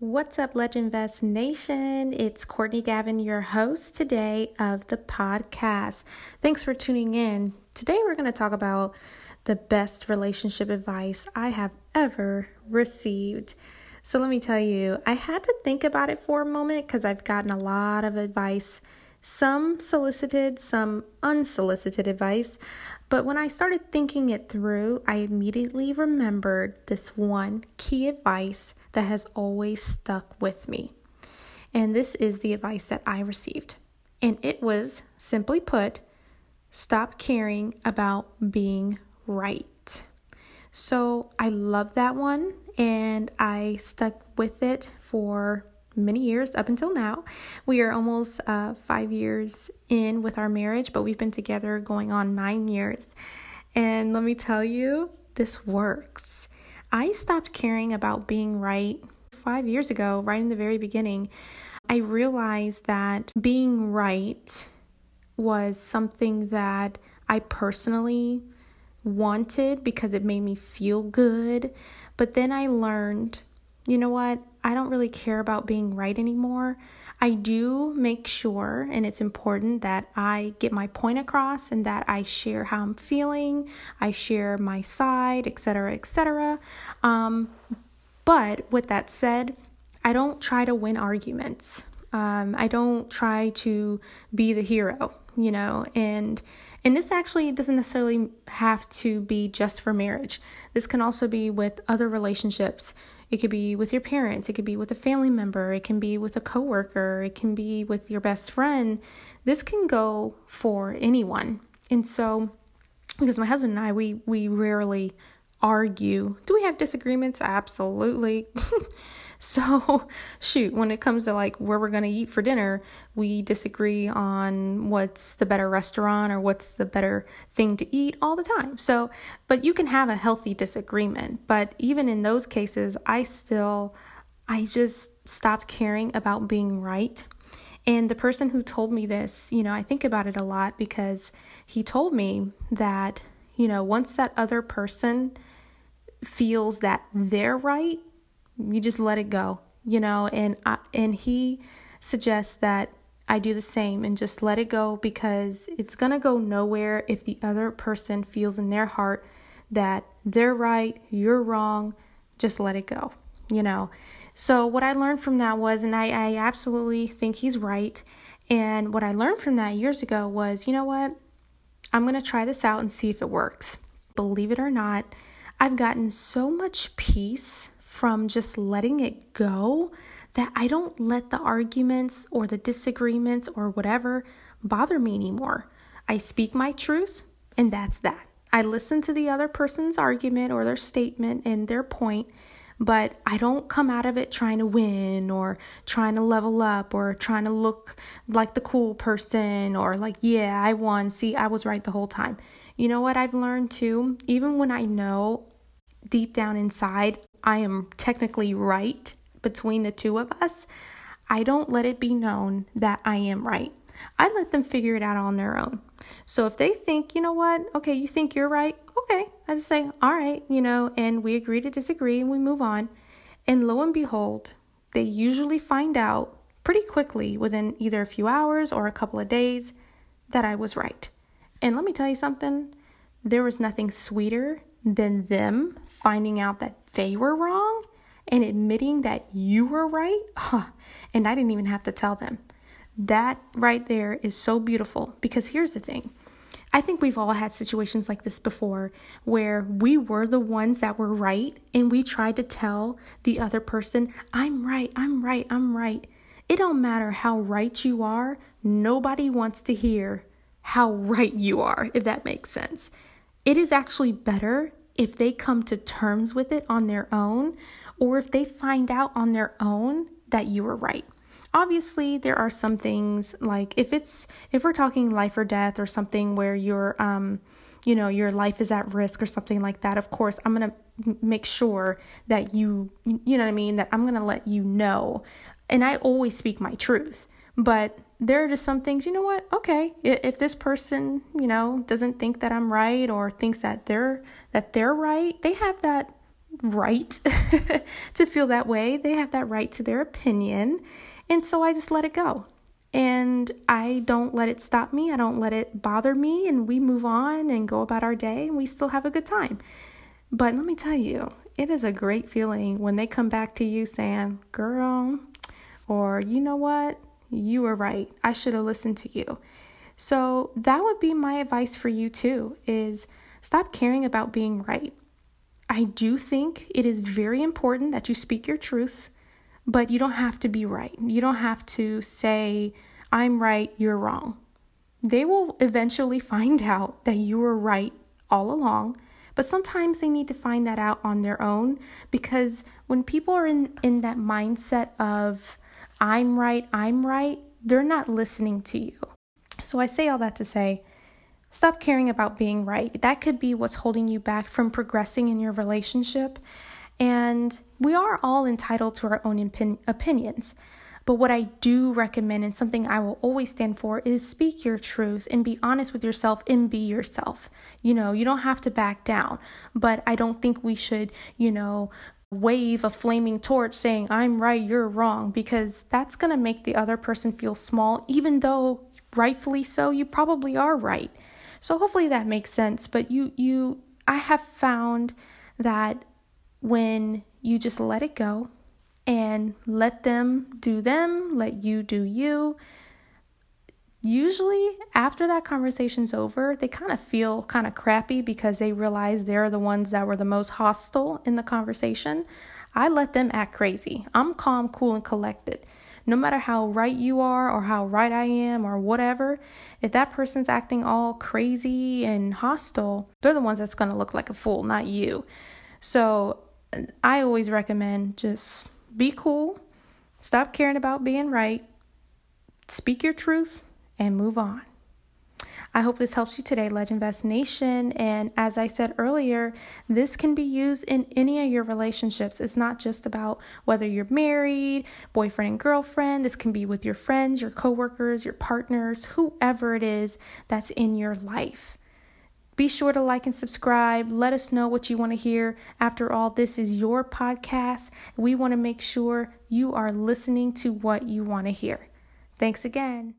What's up, Legendvest Nation? It's Courtney Gavin, your host today of the podcast. Thanks for tuning in. Today, we're going to talk about the best relationship advice I have ever received. So let me tell you, I had to think about it for a moment because I've gotten a lot of advice, some solicited, some unsolicited advice. But when I started thinking it through, I immediately remembered this one key advice that has always stuck with me. And this is the advice that I received. And it was, simply put, stop caring about being right. So I love that one, and I stuck with it for many years up until now. We are almost 5 years in with our marriage, but we've been together going on 9 years. And let me tell you, this works. I stopped caring about being right 5 years ago, right in the very beginning. I realized that being right was something that I personally wanted because it made me feel good. But then I learned, you know what? I don't really care about being right anymore. I do make sure, and it's important that I get my point across and that I share how I'm feeling, I share my side, etc., etc. But with that said, I don't try to win arguments. I don't try to be the hero, you know, and this actually doesn't necessarily have to be just for marriage. This can also be with other relationships. It could be with your parents. It could be with a family member. It can be with a coworker. It can be with your best friend. This can go for anyone. And so, because my husband and I, we rarely argue. Do we have disagreements? Absolutely. So, shoot, when it comes to like where we're going to eat for dinner, we disagree on what's the better restaurant or what's the better thing to eat all the time. So, but you can have a healthy disagreement. But even in those cases, I just stopped caring about being right. And the person who told me this, you know, I think about it a lot because he told me that, you know, once that other person feels that they're right, you just let it go, you know, and he suggests that I do the same and just let it go because it's going to go nowhere if the other person feels in their heart that they're right, you're wrong, just let it go, you know. So what I learned from that was, and I absolutely think he's right, and what I learned from that years ago was, you know what, I'm going to try this out and see if it works. Believe it or not, I've gotten so much peace from just letting it go that I don't let the arguments or the disagreements or whatever bother me anymore. I speak my truth, and that's that. I listen to the other person's argument or their statement and their point, but I don't come out of it trying to win or trying to level up or trying to look like the cool person or like, yeah, I won. See, I was right the whole time. You know what I've learned too? Even when I know deep down inside I am technically right between the two of us, I don't let it be known that I am right. I let them figure it out on their own. So if they think, you know what, okay, you think you're right, okay, I just say, all right, you know, and we agree to disagree and we move on. And lo and behold, they usually find out pretty quickly within either a few hours or a couple of days that I was right. And let me tell you something, there was nothing sweeter than them finding out that they were wrong and admitting that you were right. And I didn't even have to tell them. That right there is so beautiful because here's the thing. I think we've all had situations like this before where we were the ones that were right and we tried to tell the other person, I'm right, I'm right, I'm right. It don't matter how right you are. Nobody wants to hear how right you are, if that makes sense. It is actually better if they come to terms with it on their own, or if they find out on their own that you were right. Obviously, there are some things like if we're talking life or death or something where your you know, your life is at risk or something like that. Of course, I'm gonna make sure that you know what I mean, that I'm gonna let you know, and I always speak my truth. But there are just some things, you know what, okay, if this person, you know, doesn't think that I'm right or thinks that they're right, they have that right to feel that way. They have that right to their opinion. And so I just let it go. And I don't let it stop me. I don't let it bother me. And we move on and go about our day and we still have a good time. But let me tell you, it is a great feeling when they come back to you saying, girl, or you know what? You were right. I should have listened to you. So that would be my advice for you too, is stop caring about being right. I do think it is very important that you speak your truth, but you don't have to be right. You don't have to say, I'm right, you're wrong. They will eventually find out that you were right all along, but sometimes they need to find that out on their own, because when people are in that mindset of, I'm right, they're not listening to you. So I say all that to say, stop caring about being right. That could be what's holding you back from progressing in your relationship. And we are all entitled to our own opinions. But what I do recommend, and something I will always stand for, is speak your truth and be honest with yourself and be yourself. You know, you don't have to back down. But I don't think we should, you know, wave a flaming torch saying, I'm right, you're wrong, because that's going to make the other person feel small, even though rightfully so, you probably are right. So hopefully that makes sense. But I have found that when you just let it go and let them do them, let you do you, usually after that conversation's over, they kind of feel kind of crappy because they realize they're the ones that were the most hostile in the conversation. I let them act crazy. I'm calm, cool, and collected. No matter how right you are or how right I am or whatever, if that person's acting all crazy and hostile, they're the ones that's going to look like a fool, not you. So I always recommend just be cool, stop caring about being right, speak your truth, and move on. I hope this helps you today, Legendvest Nation. And as I said earlier, this can be used in any of your relationships. It's not just about whether you're married, boyfriend and girlfriend. This can be with your friends, your coworkers, your partners, whoever it is that's in your life. Be sure to like and subscribe. Let us know what you want to hear. After all, this is your podcast. We want to make sure you are listening to what you want to hear. Thanks again.